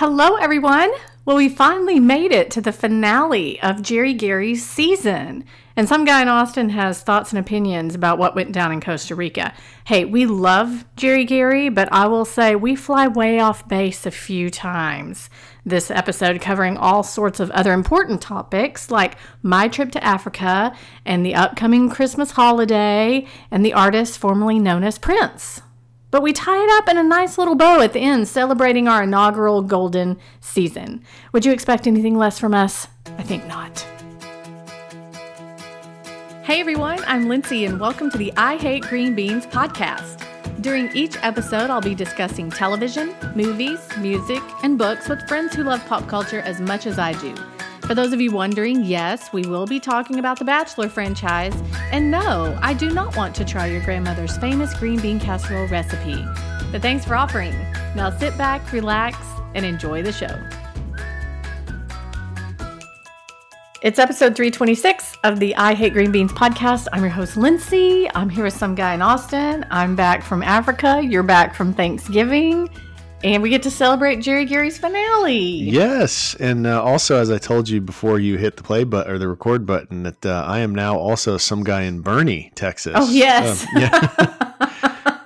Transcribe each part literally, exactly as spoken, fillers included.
Hello, everyone. Well, we finally made it to the finale of Gerry Gary's season. And some guy in Austin has thoughts and opinions about what went down in Costa Rica. Hey, we love Gerry Gary, but I will say we fly way off base a few times. This episode covering all sorts of other important topics like my trip to Africa and the upcoming Christmas holiday and the artist formerly known as Prince. But we tie it up in a nice little bow at the end, celebrating our inaugural golden season. Would you expect anything less from us? I think not. Hey everyone, I'm Lindsay and welcome to the I Hate Green Beans podcast. During each episode, I'll be discussing television, movies, music, and books with friends who love pop culture as much as I do. For those of you wondering, yes, we will be talking about the Bachelor franchise. And no, I do not want to try your grandmother's famous green bean casserole recipe. But thanks for offering. Now sit back, relax, and enjoy the show. It's episode three twenty-six of the I Hate Green Beans podcast. I'm your host, Lindsay. I'm here with some guy in Austin. I'm back from Africa. You're back from Thanksgiving. And we get to celebrate Gerry Gary's finale. Yes. And uh, also, as I told you before you hit the play button or the record button, that uh, I am now also some guy in Boerne, Texas. Oh, yes. Um, yeah.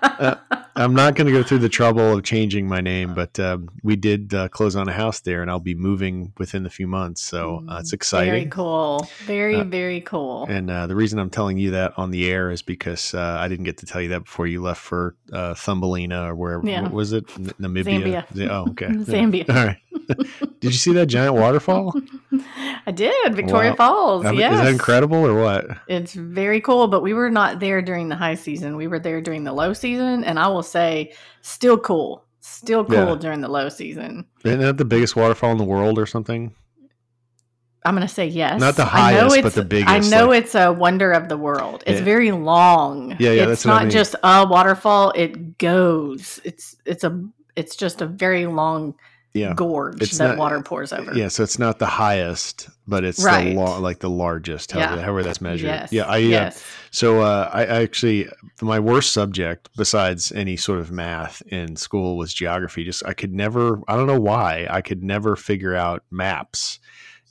uh, I'm not going to go through the trouble of changing my name, but uh, we did uh, close on a house there, and I'll be moving within a few months, so uh, it's exciting. Very cool. Very, uh, very cool. And uh, the reason I'm telling you that on the air is because uh, I didn't get to tell you that before you left for uh, Thumbelina or wherever. Yeah. What was it? N- Namibia. Zambia. Oh, okay. Zambia. Yeah. All right. Did you see that giant waterfall? I did. Victoria wow. Falls. I mean, yes. Is that incredible or what? It's very cool, but we were not there during the high season. We were there during the low season, and I will say still cool. Still cool yeah. during the low season. Isn't that the biggest waterfall in the world or something? I'm going to say yes. Not the highest, but the biggest. I know like, it's a wonder of the world. It's yeah. very long. Yeah, yeah. It's that's not what I mean. Just a waterfall. It goes. It's it's a it's just a very long yeah. gorge it's that not, water pours over. Yeah, so it's not the highest, but it's right. the lo- like the largest, however, yeah. however that's measured. Yes. Yeah, I, yes. Uh, so uh, I actually, my worst subject besides any sort of math in school was geography. Just I could never, I don't know why, I could never figure out maps.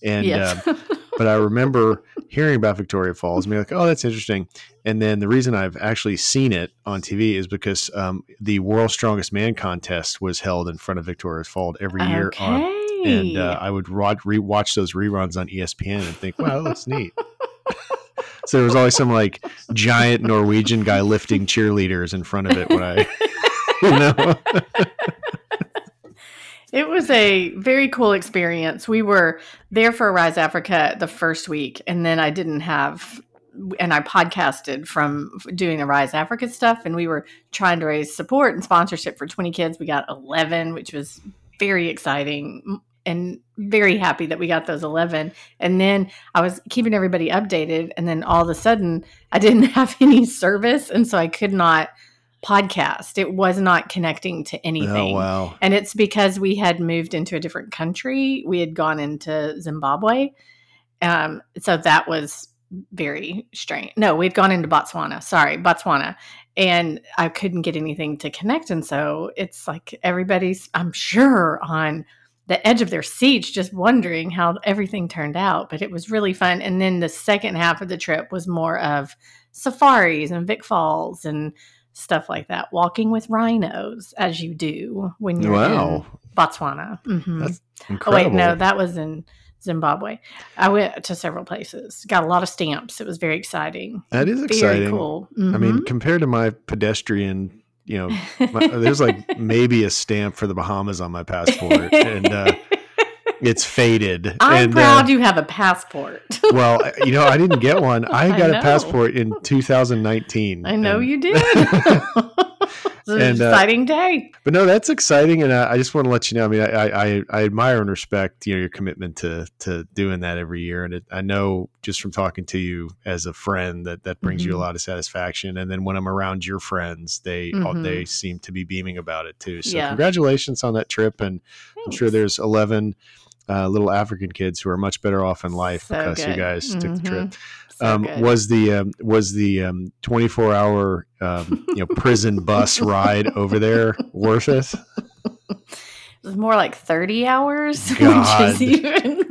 And yes. uh, but I remember hearing about Victoria Falls and being like, oh, that's interesting. And then the reason I've actually seen it on T V is because um, the World's Strongest Man contest was held in front of Victoria Falls every year. Okay. On, and uh, I would rewatch those reruns on E S P N and think, wow, that looks neat. So there was always some like giant Norwegian guy lifting cheerleaders in front of it when I, you know. It was a very cool experience. We were there for Arise Africa the first week, and then I didn't have, and I podcasted from doing Arise Africa stuff, and we were trying to raise support and sponsorship for twenty kids. We got eleven, which was very exciting and very happy that we got those eleven. And then I was keeping everybody updated, and then all of a sudden I didn't have any service, and so I could not podcast. It was not connecting to anything. Oh, wow. And it's because we had moved into a different country. We had gone into Zimbabwe. Um, so that was very strange. No, we'd gone into Botswana. Sorry, Botswana. And I couldn't get anything to connect. And so it's like everybody's, I'm sure, on the edge of their seats, just wondering how everything turned out. But it was really fun. And then the second half of the trip was more of safaris and Vic Falls and stuff like that, walking with rhinos as you do when you're wow. in Botswana. Mm-hmm. That's incredible. Oh wait, no, that was in Zimbabwe. I went to several places, got a lot of stamps. It was very exciting. That is exciting. Very cool. Mm-hmm. I mean, compared to my pedestrian, you know, my, there's like maybe a stamp for the Bahamas on my passport, and uh, it's faded. I'm and, proud uh, you have a passport. Well, you know, I didn't get one. I got I a passport in two thousand nineteen. I know and, you did. It's an and, exciting uh, day. But no, that's exciting. And I, I just want to let you know, I mean, I, I, I admire and respect, you know, your commitment to, to doing that every year. And it, I know just from talking to you as a friend that that brings mm-hmm. you a lot of satisfaction. And then when I'm around your friends, they, mm-hmm. they seem to be beaming about it too. So yeah. Congratulations on that trip. And thanks. I'm sure there's eleven Uh, little African kids who are much better off in life so because good. You guys mm-hmm. took the trip. So um, was the um, was the um, twenty-four hour um, you know prison bus ride over there worth it? It was more like thirty hours, God. Which is even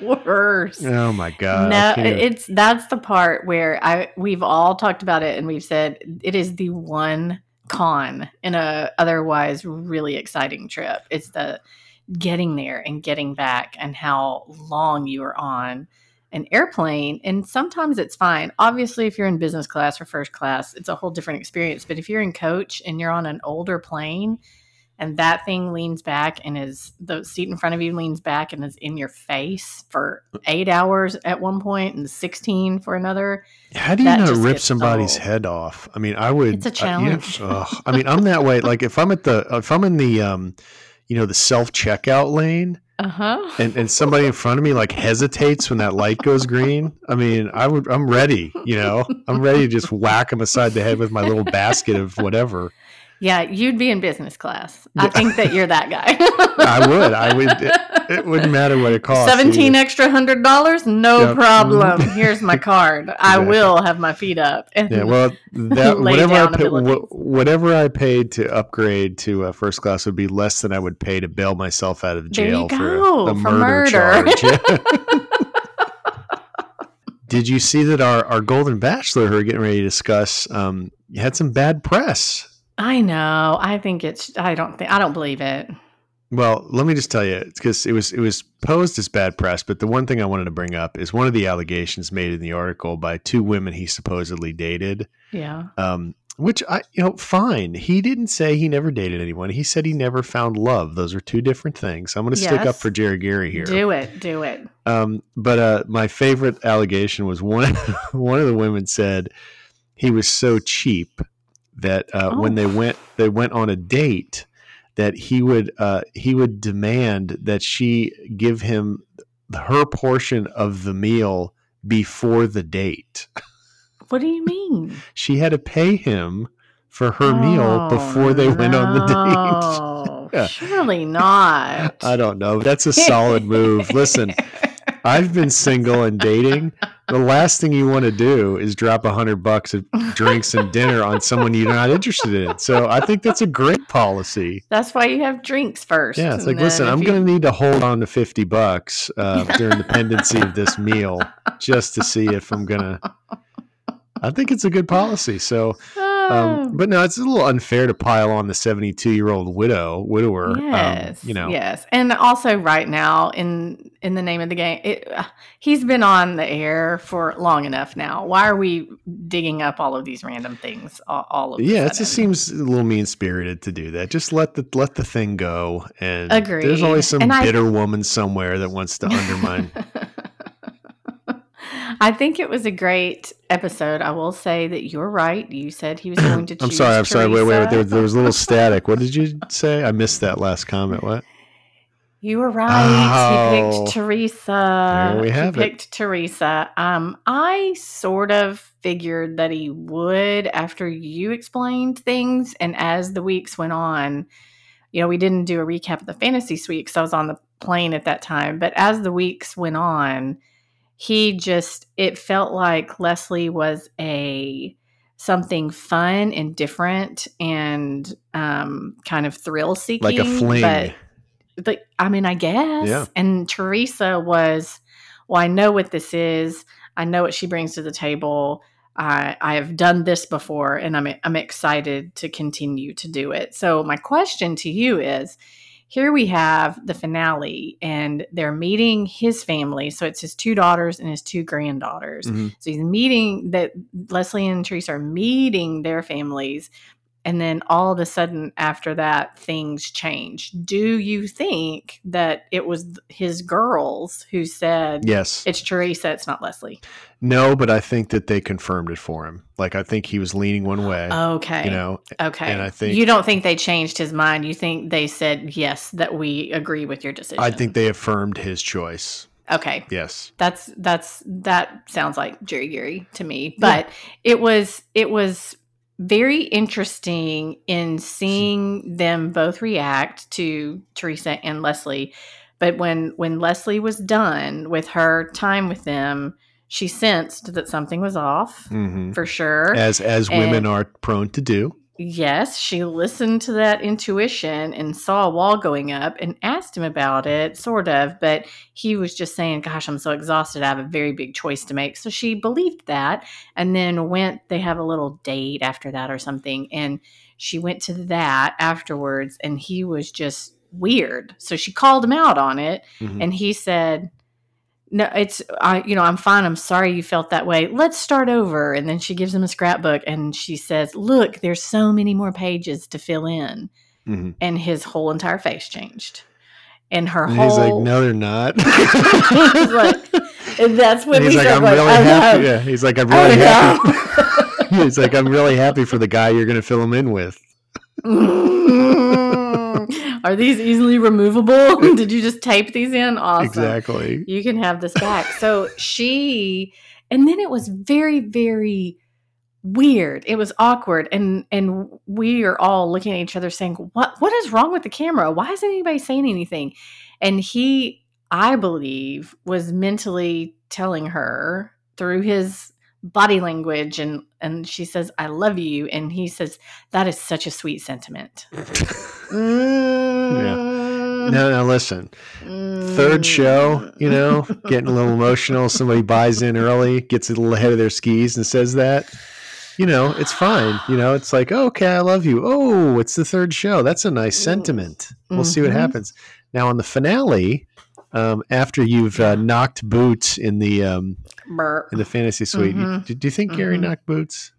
worse. Oh my God. No, it's that's the part where I we've all talked about it and we've said it is the one con in a otherwise really exciting trip. It's the getting there and getting back and how long you are on an airplane. And sometimes it's fine. Obviously, if you're in business class or first class, it's a whole different experience. But if you're in coach and you're on an older plane and that thing leans back and is the seat in front of you leans back and is in your face for eight hours at one point and sixteen for another. How do you not rip somebody's old. head off? I mean, I would. It's a challenge. Uh, you know, ugh, I mean, I'm that way. Like if I'm at the, if I'm in the, um, you know, the self checkout lane, uh-huh, and and somebody in front of me like hesitates when that light goes green. I mean, I would, I'm ready. You know, I'm ready to just whack them aside the head with my little basket of whatever. Yeah, you'd be in business class. I think that you're that guy. I would. I would. It, it wouldn't matter what it costs. Seventeen either. Extra hundred dollars, no yep. problem. Here's my card. I yeah. will have my feet up. And yeah. Well, that whatever I pay, whatever I paid to upgrade to uh, first class would be less than I would pay to bail myself out of jail for a, a for murder, murder. charge. Did you see that our our Golden Bachelor, who are getting ready to discuss, um, had some bad press? I know. I think it's, I don't think, I don't believe it. Well, let me just tell you, because it was, it was posed as bad press, but the one thing I wanted to bring up is one of the allegations made in the article by two women he supposedly dated. Yeah. Um, which I, you know, fine. He didn't say he never dated anyone. He said he never found love. Those are two different things. I'm going to yes. stick up for Gerry Gary here. Do it. Do it. Um, but, uh, my favorite allegation was one, one of the women said he was so cheap that uh, oh. when they went, they went on a date, that he would uh, he would demand that she give him her portion of the meal before the date. What do you mean? She had to pay him for her oh, meal before they no. went on the date. yeah. Surely not. I don't know. That's a solid move. Listen, I've been single and dating. The last thing you want to do is drop a hundred bucks of drinks and dinner on someone you're not interested in. So I think that's a great policy. That's why you have drinks first. Yeah, it's like, listen, I'm you... going to need to hold on to fifty bucks uh, during the pendency of this meal just to see if I'm going to. I think it's a good policy. So, um, but no, it's a little unfair to pile on the seventy-two-year-old widow, widower. Yes, um, you know. Yes, and also right now, in in the name of the game, it, uh, he's been on the air for long enough now. Why are we digging up all of these random things? All, all of yeah, it just seems a little mean-spirited to do that. Just let the let the thing go. And Agreed. There's always some and bitter I, woman somewhere that wants to undermine. I think it was a great episode. I will say that you're right. You said he was going to choose I'm sorry. I'm Theresa. sorry. Wait, wait, wait. There, there was a little static. What did you say? I missed that last comment. What? You were right. Oh. He picked Theresa. There we have he it. He picked Theresa. Um, I sort of figured that he would after you explained things. And as the weeks went on, you know, we didn't do a recap of the fantasy suite because I was on the plane at that time. But as the weeks went on, he just, it felt like Leslie was a something fun and different and um, kind of thrill seeking. Like a fling. But, but I mean, I guess. Yeah. And Theresa was, well, I know what this is. I know what she brings to the table. I, I have done this before and I'm I'm excited to continue to do it. So my question to you is, here we have the finale and they're meeting his family. So it's his two daughters and his two granddaughters. Mm-hmm. So he's meeting that Leslie and Theresa are meeting their families. And then all of a sudden after that, things change. Do you think that it was his girls who said, yes, it's Theresa, it's not Leslie? No, but I think that they confirmed it for him. Like, I think he was leaning one way. Okay. You know? Okay. And I think you don't think they changed his mind. You think they said, yes, that we agree with your decision. I think they affirmed his choice. Okay. Yes. That's, that's, that sounds like Gerry Gary to me, but yeah. it was, it was very interesting in seeing them both react to Theresa and Leslie. But when, when Leslie was done with her time with them, she sensed that something was off, mm-hmm. for sure. As as and, women are prone to do. Yes, she listened to that intuition and saw a wall going up and asked him about it, sort of, but he was just saying, gosh, I'm so exhausted. I have a very big choice to make. So she believed that and then went, they have a little date after that or something. And she went to that afterwards and he was just weird. So she called him out on it mm-hmm. and he said, no, it's, I, you know, I'm fine. I'm sorry you felt that way. Let's start over. And then she gives him a scrapbook and she says, look, there's so many more pages to fill in. Mm-hmm. And his whole entire face changed. And her and whole. He's like, no, they're not. He's like, and that's when he's like, I'm like, really happy. Yeah. He's like, I'm really happy. He's like, I'm really happy for the guy you're going to fill him in with. Are these easily removable? Did you just tape these in? Awesome. Exactly. You can have this back. So she, and then it was very, very weird. It was awkward. And and we are all looking at each other saying, what what is wrong with the camera? Why isn't anybody saying anything? And he, I believe, was mentally telling her through his body language. And, and she says, I love you. And he says, that is such a sweet sentiment. Yeah. No, no, listen. Third show, you know, getting a little emotional. Somebody buys in early, gets a little ahead of their skis and says that. You know, it's fine. You know, it's like, oh, okay, I love you. Oh, it's the third show. That's a nice sentiment. We'll mm-hmm. see what happens. Now on the finale, um, after you've uh, knocked boots in the um, in the fantasy suite, mm-hmm. you, do you think mm-hmm. Gary knocked boots?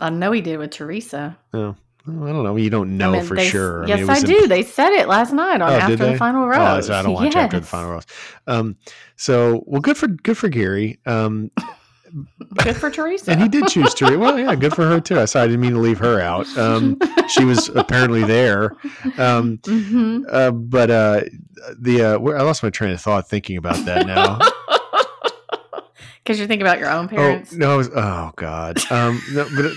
I know he did with Theresa. Oh. Well, I don't know. You don't know I mean, for they, sure. Yes, I, mean, I do. Imp- they said it last night on oh, After the Final Rose. Oh, I don't watch yes. After the Final Rose. Um, so, well, good for good for Gary. Um, good for Theresa. And he did choose Theresa. Well, yeah, good for her too. I sorry, I didn't mean to leave her out. Um, she was apparently there. Um, mm-hmm. uh, but uh, the uh, where, I lost my train of thought thinking about that now. Because you're thinking about your own parents. Oh, no. Was, oh God. Um, no, but. It,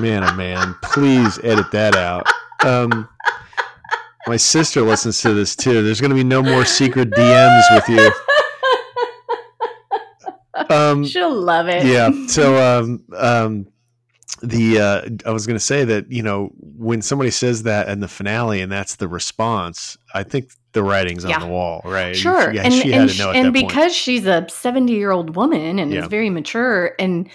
Man, oh man, please edit that out. Um, my sister listens to this too. There's going to be no more secret D Ms with you. Um, She'll love it. Yeah. So um, um, the uh, I was going to say that, you know, when somebody says that in the finale and that's the response, I think the writing's yeah. on the wall, right? Sure. Yeah, and she and, had to know at and that because point. She's a seventy-year-old woman and yeah. is very mature and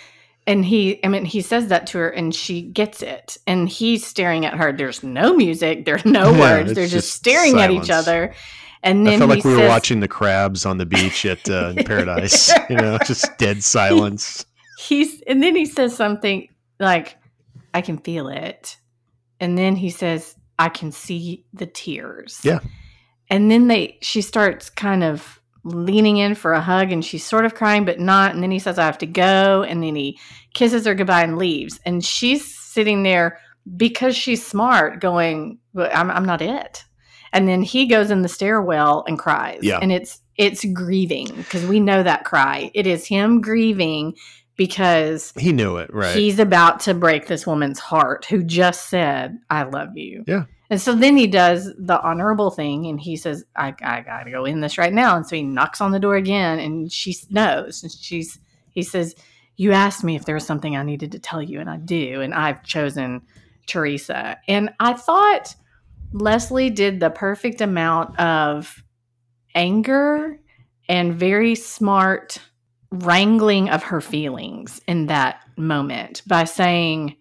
And he, I mean, he says that to her and she gets it. And he's staring at her. There's no music. There are no yeah, words. They're just, just staring silence. At each other. And then I felt like we says, were watching the crabs on the beach at uh, Paradise, you know, just dead silence. He, he's, and then he says something like, I can feel it. And then he says, I can see the tears. Yeah. And then they, she starts kind of leaning in for a hug and she's sort of crying but not, and then he says I have to go, and then he kisses her goodbye and leaves, and she's sitting there because she's smart going, well, I'm, I'm not it. And then he goes in the stairwell and cries yeah. and it's it's grieving, because we know that cry, it is him grieving because he knew it, right? He's about to break this woman's heart who just said I love you. Yeah. And so then he does the honorable thing and he says, I, I got to go in this right now. And so he knocks on the door again and she knows. And she's, he says, you asked me if there was something I needed to tell you, and I do. And I've chosen Theresa. And I thought Leslie did the perfect amount of anger and very smart wrangling of her feelings in that moment by saying,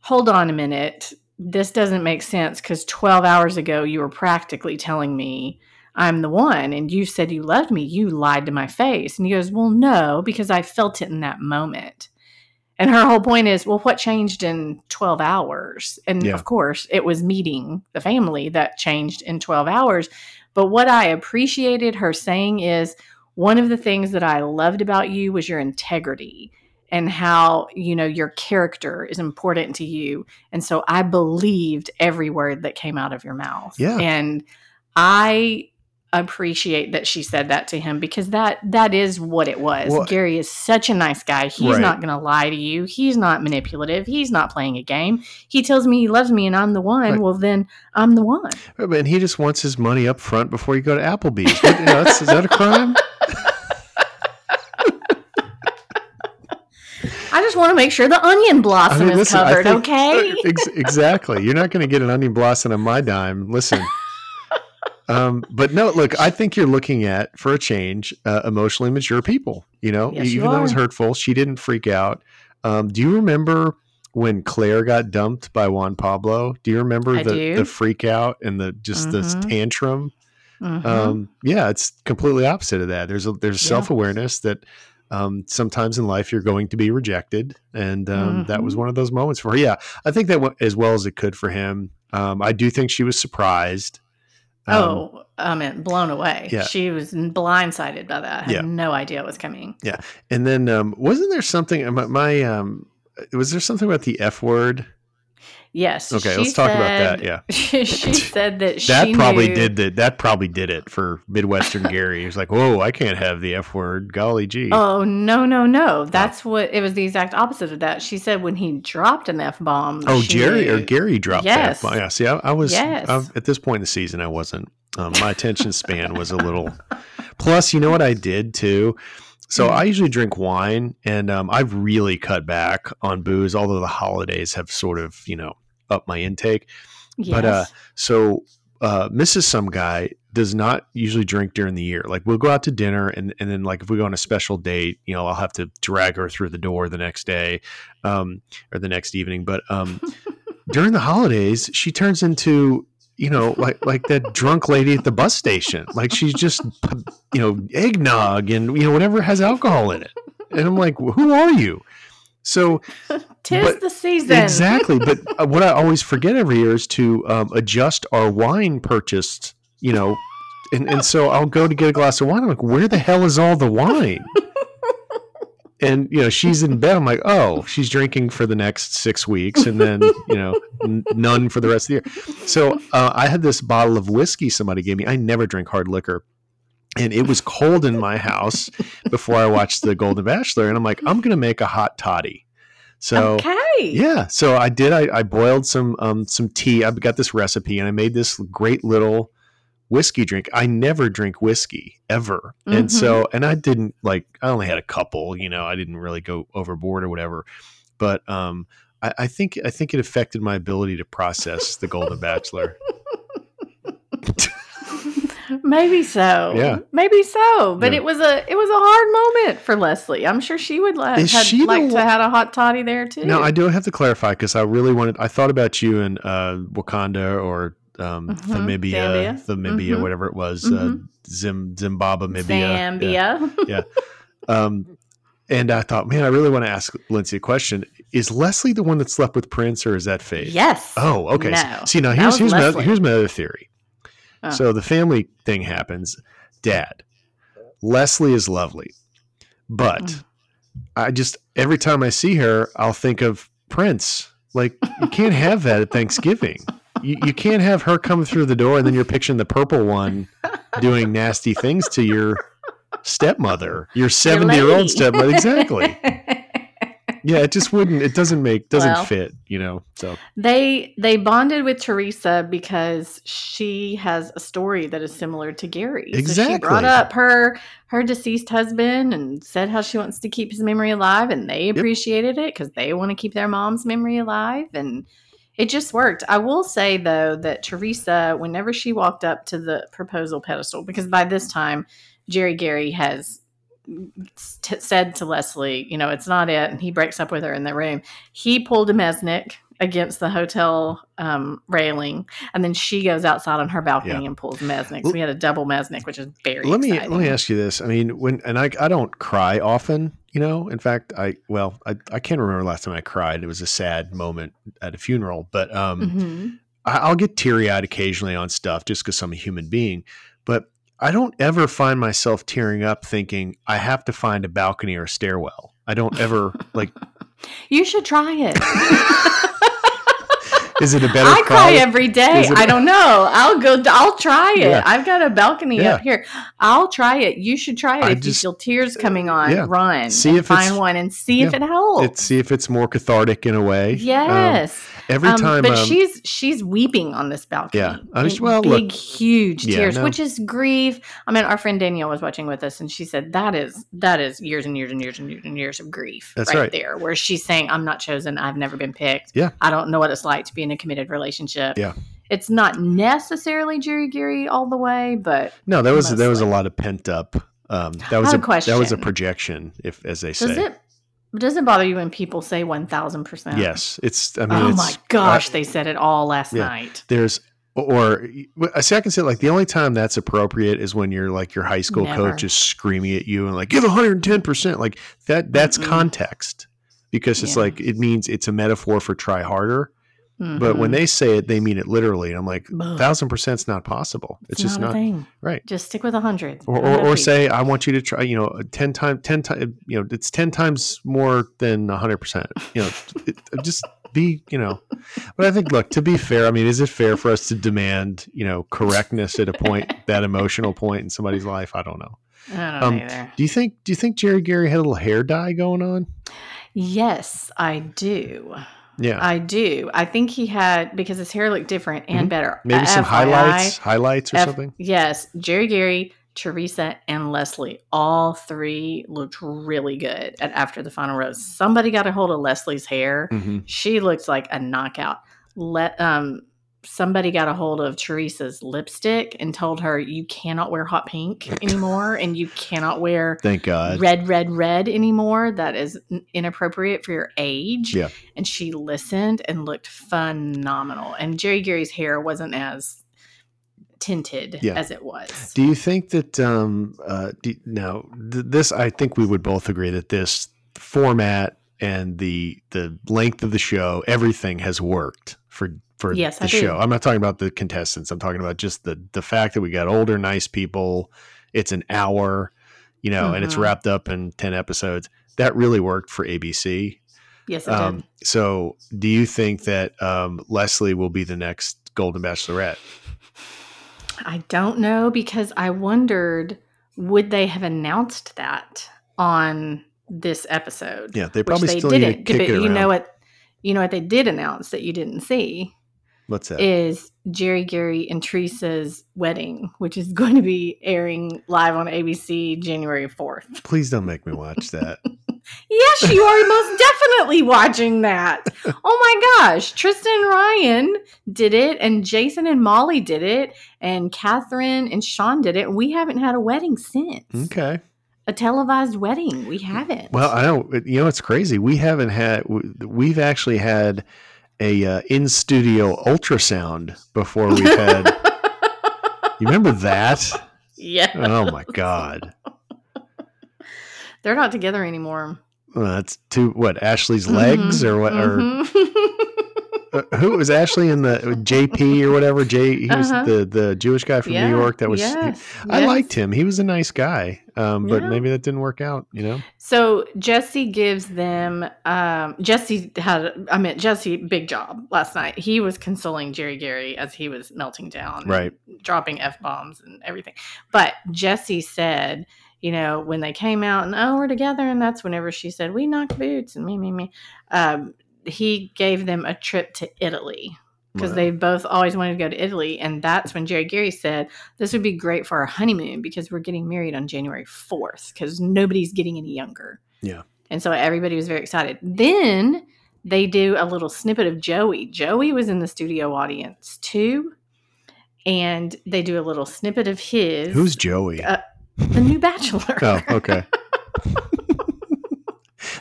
hold on a minute. This doesn't make sense because twelve hours ago you were practically telling me I'm the one and you said you loved me. You lied to my face. And he goes, well, no, because I felt it in that moment. And her whole point is, well, what changed in twelve hours? And yeah. of course it was meeting the family that changed in twelve hours. But what I appreciated her saying is, one of the things that I loved about you was your integrity. And how, you know, your character is important to you. And so I believed every word that came out of your mouth. Yeah. And I appreciate that she said that to him, because that that is what it was. Well, Gary is such a nice guy. He's right. not going to lie to you. He's not manipulative. He's not playing a game. He tells me he loves me and I'm the one. Right. Well, then I'm the one. And he just wants his money up front before you go to Applebee's. What, you know, that's, is that a crime? I just want to make sure the onion blossom I mean, is listen, covered, think, okay? Ex- exactly. You're not going to get an onion blossom on my dime. Listen. Um, but no, look, I think you're looking at, for a change, uh, emotionally mature people. You know, yes, even you though it was hurtful, she didn't freak out. Um, do you remember when Claire got dumped by Juan Pablo? Do you remember I the, do. the freak out and the just mm-hmm. the tantrum? Mm-hmm. Um, yeah, it's completely opposite of that. There's a, there's yeah. self-awareness that um, sometimes in life you're going to be rejected. And um, mm-hmm. that was one of those moments for her. Yeah, I think that went as well as it could for him. Um, I do think she was surprised. Um, oh, I mean, blown away. Yeah. She was blindsided by that. I had yeah. no idea it was coming. Yeah. And then um, wasn't there something, my, my um, was there something about the F word? Yes. Okay. Let's talk said, about that. Yeah. She said that she that probably knew. did that. That probably did it for Midwestern Gary. He was like, whoa, I can't have the F word. Golly gee. Oh, no, no, no. That's wow. what it was. The exact opposite of that. She said when he dropped an F bomb. Oh, Jerry knew. or Gary dropped yes. the F bomb. Yeah. See, I, I was yes. I, at this point in the season, I wasn't. Um, my attention span was a little. Plus, you know what I did too? So I usually drink wine, and um, I've really cut back on booze, although the holidays have sort of, you know, up my intake. Yes. But uh, so uh, Missus Some Guy does not usually drink during the year. Like, we'll go out to dinner, and, and then like if we go on a special date, you know, I'll have to drag her through the door the next day um, or the next evening. But um, during the holidays, she turns into, you know, like, like that drunk lady at the bus station. Like, she's just, you know, eggnog and, you know, whatever has alcohol in it. And I'm like, who are you? So. Tis but, the season. Exactly. But what I always forget every year is to um, adjust our wine purchased, you know. And, and so I'll go to get a glass of wine. I'm like, where the hell is all the wine? And, you know, she's in bed. I'm like, oh, she's drinking for the next six weeks and then, you know, n- none for the rest of the year. So uh, I had this bottle of whiskey somebody gave me. I never drink hard liquor. And it was cold in my house before I watched The Golden Bachelor. And I'm like, I'm going to make a hot toddy. So, okay. yeah, so I did. I, I boiled some um, some tea. I've got this recipe and I made this great little whiskey drink. I never drink whiskey ever. Mm-hmm. And so, and I didn't like, I only had a couple, you know, I didn't really go overboard or whatever, but, um, I, I think, I think it affected my ability to process The Golden Bachelor. Maybe so. Yeah. Maybe so. But yeah. it was a it was a hard moment for Leslie. I'm sure she would like to one? have a hot toddy there too. No, I do have to clarify because I really wanted, I thought about you in uh, Wakanda or Um, mm-hmm. Namibia, Zambia. Namibia, mm-hmm. whatever it was, mm-hmm. uh, Zim, Zimbabwe, Namibia, Zambia, yeah. yeah. Um, and I thought, man, I really want to ask Lindsay a question. Is Leslie the one that slept with Prince, or is that fake? Yes. Oh, okay. No. So, see, now here's here's my, here's my other theory. Oh. So the family thing happens. Dad, Leslie is lovely, but mm. I just every time I see her, I'll think of Prince. Like, you can't have that at Thanksgiving. You, you can't have her coming through the door and then you're picturing the purple one doing nasty things to your stepmother, your seventy-year-old stepmother. Exactly. Yeah, it just wouldn't. It doesn't make doesn't well, fit, you know. So they they bonded with Theresa because she has a story that is similar to Gary. Exactly. So she brought up her her deceased husband and said how she wants to keep his memory alive, and they appreciated yep. it because they want to keep their mom's memory alive. And it just worked. I will say, though, that Theresa, whenever she walked up to the proposal pedestal, because by this time, Gerry Gary has t- said to Leslie, you know, it's not it. And he breaks up with her in the room. He pulled a Mesnick against the hotel um, railing. And then she goes outside on her balcony yeah. and pulls Mesnick. So we had a double Mesnick, which is very let exciting. Me, let me ask you this. I mean, when and I, I don't cry often. You know, in fact, I, well, I, I can't remember last time I cried. It was a sad moment at a funeral, but um, mm-hmm. I, I'll get teary eyed occasionally on stuff just because I'm a human being, but I don't ever find myself tearing up thinking I have to find a balcony or a stairwell. I don't ever like. You should try it. Is it a better I cry, cry every day. I don't know. I'll go. I'll try it. Yeah. I've got a balcony yeah. up here. I'll try it. You should try it. I if just, you feel tears coming on, yeah. run. See if find one and see yeah. if it helps. It's, see if it's more cathartic in a way. Yes. Um, Every um, time, but um, she's she's weeping on this balcony. Yeah, I mean, well, big, look, huge yeah, tears, no. which is grief. I mean, our friend Danielle was watching with us, and she said that is that is years and years and years and years and years of grief. That's right, right there, where she's saying, "I'm not chosen. I've never been picked. Yeah, I don't know what it's like to be in a committed relationship." Yeah. It's not necessarily Gerry Gary all the way, but no, there was mostly. There was a lot of pent up. Um, that was a, a question. That was a projection, if as they does say. It, does it bother you when people say one thousand percent? Yes, it's. I mean, oh it's, my gosh, uh, they said it all last yeah, night. There's or I see. I can say like the only time that's appropriate is when you're like your high school Never. coach is screaming at you and like give one hundred and ten percent. Like that. That's mm-hmm. context because it's yeah. like it means it's a metaphor for try harder. Mm-hmm. But when they say it, they mean it literally. And I'm like, thousand percent's not possible. It's, it's just not, not thing. Right. Just stick with a hundred. Or, or, or say, I want you to try. You know, ten times, ten times. You know, it's ten times more than a hundred percent. You know, it, just be. You know, but I think, look, to be fair, I mean, is it fair for us to demand, you know, correctness at a point, that emotional point in somebody's life? I don't know. I don't um, know either. Do you think? Do you think Gerry Gary had a little hair dye going on? Yes, I do. Yeah, I do. I think he had because his hair looked different and mm-hmm. better. Maybe some F Y I, highlights, highlights or F- something. Yes, Gerry Gary, Theresa, and Leslie, all three looked really good at after the final rose. Somebody got a hold of Leslie's hair; mm-hmm. she looked like a knockout. Let um, somebody got a hold of Theresa's lipstick and told her, "You cannot wear hot pink anymore, and you cannot wear thank God red, red, red anymore. That is inappropriate for your age." Yeah. And she listened and looked phenomenal. And Gerry Gary's hair wasn't as tinted yeah. as it was. Do you think that um, uh, do, now th- this? I think we would both agree that this format and the the length of the show, everything has worked for. For yes, the I show. Do. I'm not talking about the contestants. I'm talking about just the the fact that we got older, nice people. It's an hour, you know, mm-hmm. and it's wrapped up in ten episodes. That really worked for A B C. Yes, it um, did. So do you think that um, Leslie will be the next Golden Bachelorette? I don't know because I wondered, would they have announced that on this episode? Yeah, they probably they still didn't, need to kick but it you around. Know what? You know what they did announce that you didn't see? What's that? Is Gerry Gary and Theresa's wedding, which is going to be airing live on A B C January fourth. Please don't make me watch that. Yes, you are most definitely watching that. Oh my gosh. Tristan and Ryan did it, and Jason and Molly did it, and Catherine and Sean did it. We haven't had a wedding since. Okay. A televised wedding. We haven't. Well, I know. You know, it's crazy. We haven't had, we've actually had a uh, in-studio ultrasound before we had. You remember that? Yeah. Oh my God. They're not together anymore. Well, that's two. What? Ashley's mm-hmm. legs or what? Mm-hmm. Or uh, who was Ashley in the J P or whatever? J. He was uh-huh. the the Jewish guy from yeah. New York. That was. Yes. He, I yes. liked him. He was a nice guy. Um, but yeah. maybe that didn't work out, you know? So Jesse gives them, um, Jesse had, I mean, Jesse, big job last night. He was consoling Gerry Gary as he was melting down, right? Dropping F-bombs and everything. But Jesse said, you know, when they came out and, oh, we're together. And that's whenever she said, we knocked boots and me, me, me. Um, he gave them a trip to Italy. Because right. they both always wanted to go to Italy. And that's when Gerry Gary said, this would be great for our honeymoon because we're getting married on January fourth because nobody's getting any younger. Yeah. And so everybody was very excited. Then they do a little snippet of Joey. Joey was in the studio audience too. And they do a little snippet of his. Who's Joey? Uh, the new bachelor. Oh, okay.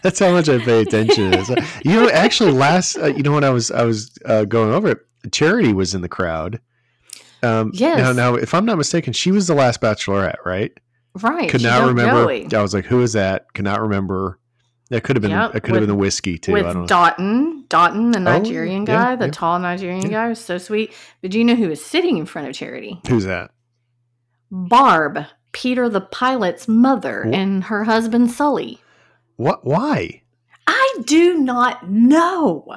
That's how much I pay attention to this. You know, actually, last uh, you know when I was I was uh, going over it, Charity was in the crowd. Um, yes. Now, now, if I'm not mistaken, she was the last Bachelorette, right? Right. Could not remember. Joey. I was like, "Who is that?" Could not remember. That could have been. Yep, that could with, have been the whiskey too. With I don't know. Daughton, Daughton, the Nigerian oh, guy, yeah, the yeah. tall Nigerian yeah. guy, was so sweet. But do you know who is sitting in front of Charity? Who's that? Barb, Peter the pilot's mother, what? And her husband Sully. What? Why? I do not know.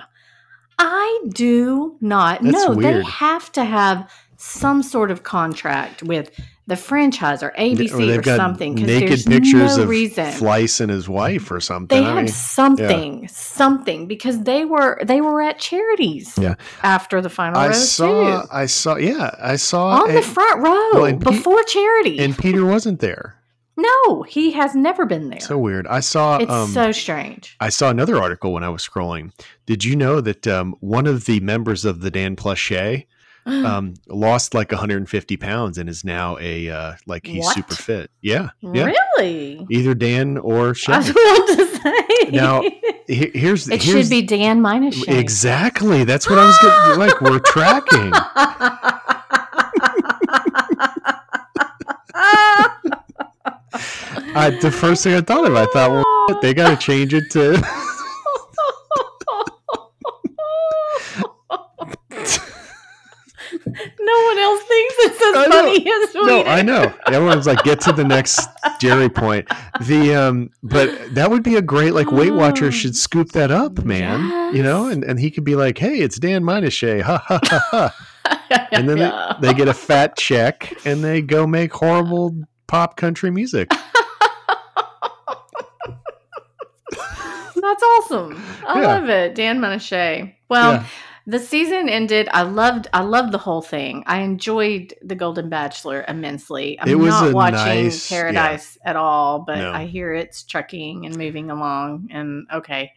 I do not That's know. Weird. They have to have some sort of contract with the franchise or A B C or, they've or got something, because there's pictures no of reason. Fleiss and his wife or something. They I have mean, something, yeah. something, because they were they were at Charity's yeah. after the final. I row saw, too. I saw, yeah, I saw on a, the front row well, before P- Charity, and Peter wasn't there. No, he has never been there. So weird. I saw. It's um, so strange. I saw another article when I was scrolling. Did you know that um, one of the members of the Dan plus Shay um, lost like one hundred fifty pounds and is now a uh, like he's what? super fit? Yeah, yeah. Really? Either Dan or Shay. I was about to say. Now he- here's it here's, should be Dan minus Shay. Exactly. That's what I was getting. Like we're tracking. I, the first thing I thought of, I thought, well, oh. they got to change it to. No one else thinks it's as funny as we No, do. I know. Everyone's like, get to the next Gerry point. The um, but that would be a great like Weight Watcher should scoop that up, man. Yes. You know, and, and he could be like, hey, it's Dan minus Shay, ha ha ha ha. And then yeah. they, they get a fat check and they go make horrible pop country music. That's awesome. I yeah. love it. Dan Manashay. Well, yeah. the season ended. I loved I loved the whole thing. I enjoyed The Golden Bachelor immensely. I'm it was not watching nice, Paradise yeah. at all, but no. I hear it's trucking and moving along. And okay.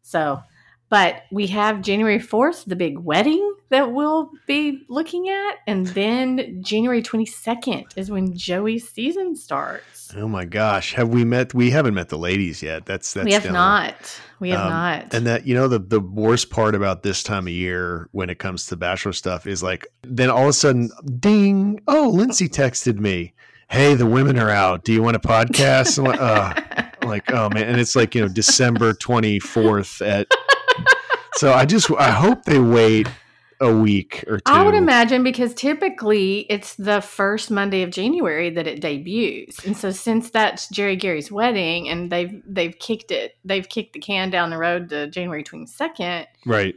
So, but we have January fourth, the big wedding that we'll be looking at. And then January twenty-second is when Joey's season starts. Oh my gosh. Have we met? We haven't met the ladies yet. That's, that's, we have not. We have um, not. And that, you know, the, the worst part about this time of year when it comes to Bachelor stuff is like, then all of a sudden, ding. Oh, Lindsay texted me. Hey, the women are out. Do you want a podcast? I'm like, oh. like, oh man. And it's like, you know, December twenty-fourth at, so I just, I hope they wait a week or two. I would imagine, because typically it's the first Monday of January that it debuts. And so since that's Gerry Gary's wedding and they've, they've kicked it, they've kicked the can down the road to January twenty-second. Right.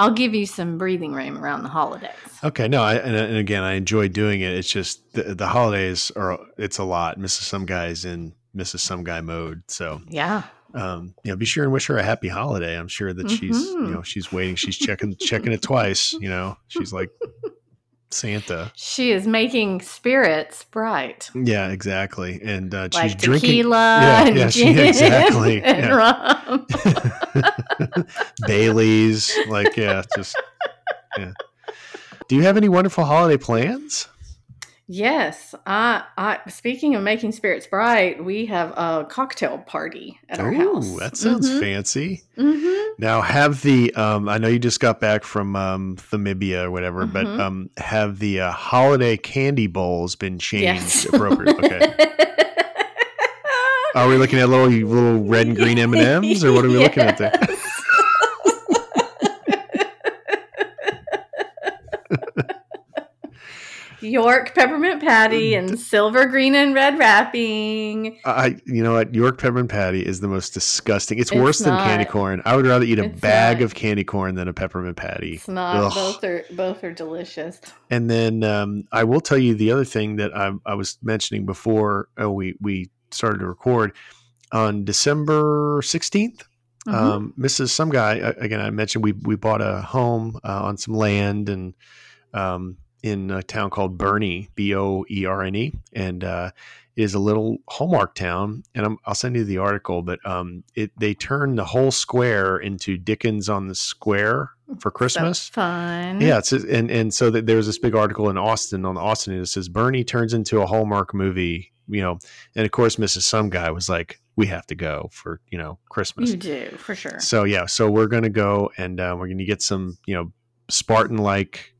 I'll give you some breathing room around the holidays. Okay. No, I, and, and again, I enjoy doing it. It's just the, the holidays are, it's a lot. Missus Some Guy's in Missus Some Guy mode. So yeah. Um, you know, be sure and wish her a happy holiday. I'm sure that mm-hmm. she's, you know, she's waiting. She's checking, checking it twice. You know, she's like Santa. She is making spirits bright. Yeah, exactly. And uh, like she's drinking tequila yeah, and yeah, gin she, exactly. and yeah. rum, Bailey's. Like, yeah, just yeah. Do you have any wonderful holiday plans? Yes. I, I, speaking of making spirits bright, we have a cocktail party at our Ooh, house. Oh, that sounds mm-hmm. fancy. Mm-hmm. Now have the, um, I know you just got back from um, Namibia or whatever, mm-hmm. but um, have the uh, holiday candy bowls been changed yes. appropriately? Okay. Are we looking at little little red and green M and M's or what are we yes. looking at there? York peppermint patty and silver, green, and red wrapping. I, you know what? York peppermint patty is the most disgusting. It's, it's worse not. than candy corn. I would rather eat a it's bag not. of candy corn than a peppermint patty. It's not. Ugh. Both are both are delicious. And then um, I will tell you the other thing that I, I was mentioning before oh, we we started to record on December sixteenth. Mm-hmm. Um, Missus Some Guy again. I mentioned we we bought a home uh, on some land and. Um, in a town called Boerne, B O E R N E, and uh, it is a little Hallmark town. And I'm, I'll send you the article, but um, it they turned the whole square into Dickens on the Square for Christmas. That's fun. Yeah, it's, and and so that there was this big article in Austin on Austin, and it says Boerne turns into a Hallmark movie. You know, and of course, Missus Some Guy was like, "We have to go for you know Christmas." You do for sure. So yeah, so we're gonna go, and uh, we're gonna get some you know Spartan like.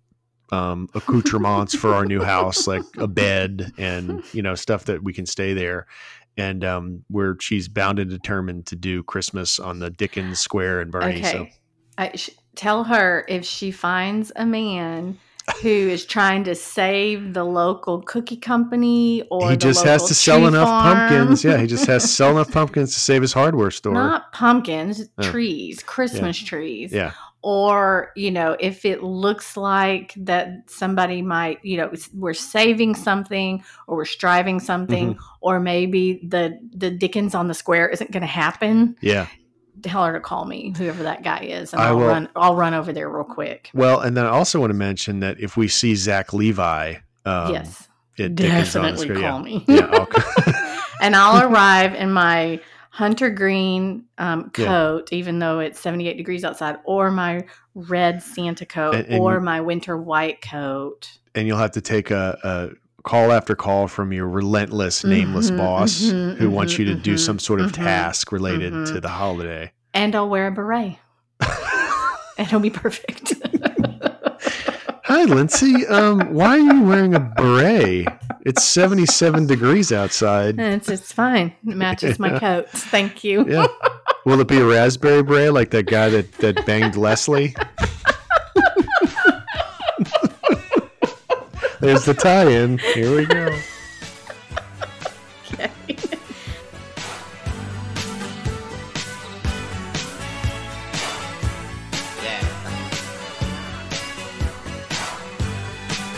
Um, accoutrements for our new house, like a bed and, you know, stuff that we can stay there. And um, where she's bound and determined to do Christmas on the Dickens Square in Boerne. Okay. So I, sh- tell her if she finds a man who is trying to save the local cookie company or he just the local has to sell farm. enough pumpkins. Yeah. He just has to sell enough pumpkins to save his hardware store. Not pumpkins, oh. trees, Christmas yeah. trees. Yeah. or, you know, if it looks like that somebody might, you know, we're saving something or we're striving something, mm-hmm. or maybe the, the Dickens on the Square isn't going to happen. Yeah. Tell her to call me, whoever that guy is, and I I'll will. run, I'll run over there real quick. Well, and then I also want to mention that if we see Zach Levi, um, yes, it definitely Dickens on the Square, call yeah. me. Yeah, I'll call. And I'll arrive in my hunter green um, coat, yeah. even though it's seventy-eight degrees outside, or my red Santa coat, and, and or my winter white coat. And you'll have to take a, a call after call from your relentless, nameless mm-hmm, boss mm-hmm, who mm-hmm, wants you to mm-hmm, do some sort of mm-hmm, task related mm-hmm. to the holiday. And I'll wear a beret. And it'll be perfect. Hi, Lindsay. Um, why are you wearing a beret? It's seventy-seven degrees outside. It's, it's fine. It matches my coat. Thank you. Yeah. Will it be a raspberry beret like that guy that, that banged Leslie? There's the tie-in. Here we go. Okay.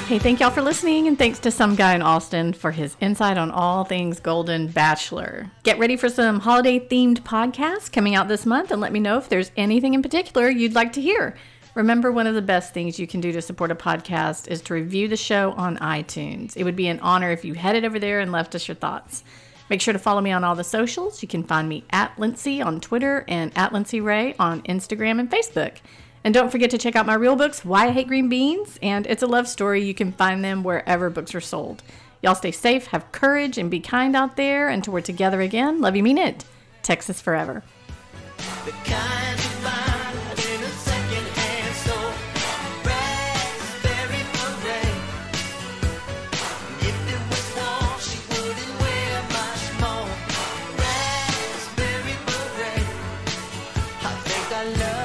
Hey, thank y'all for listening, and thanks to some guy in Austin for his insight on all things Golden Bachelor. Get ready for some holiday-themed podcasts coming out this month, and let me know if there's anything in particular you'd like to hear. Remember, one of the best things you can do to support a podcast is to review the show on iTunes. It would be an honor if you headed over there and left us your thoughts. Make sure to follow me on all the socials. You can find me at Lindsay on Twitter and at Lindsay Ray on Instagram and Facebook. And don't forget to check out my real books, Why I Hate Green Beans, and It's a Love Story. You can find them wherever books are sold. Y'all stay safe, have courage, and be kind out there. Until we're together again, love you, mean it. Texas forever. The kind you find in a secondhand store, raspberry beret. If it was warm, she wouldn't wear much more. Raspberry beret. I think I love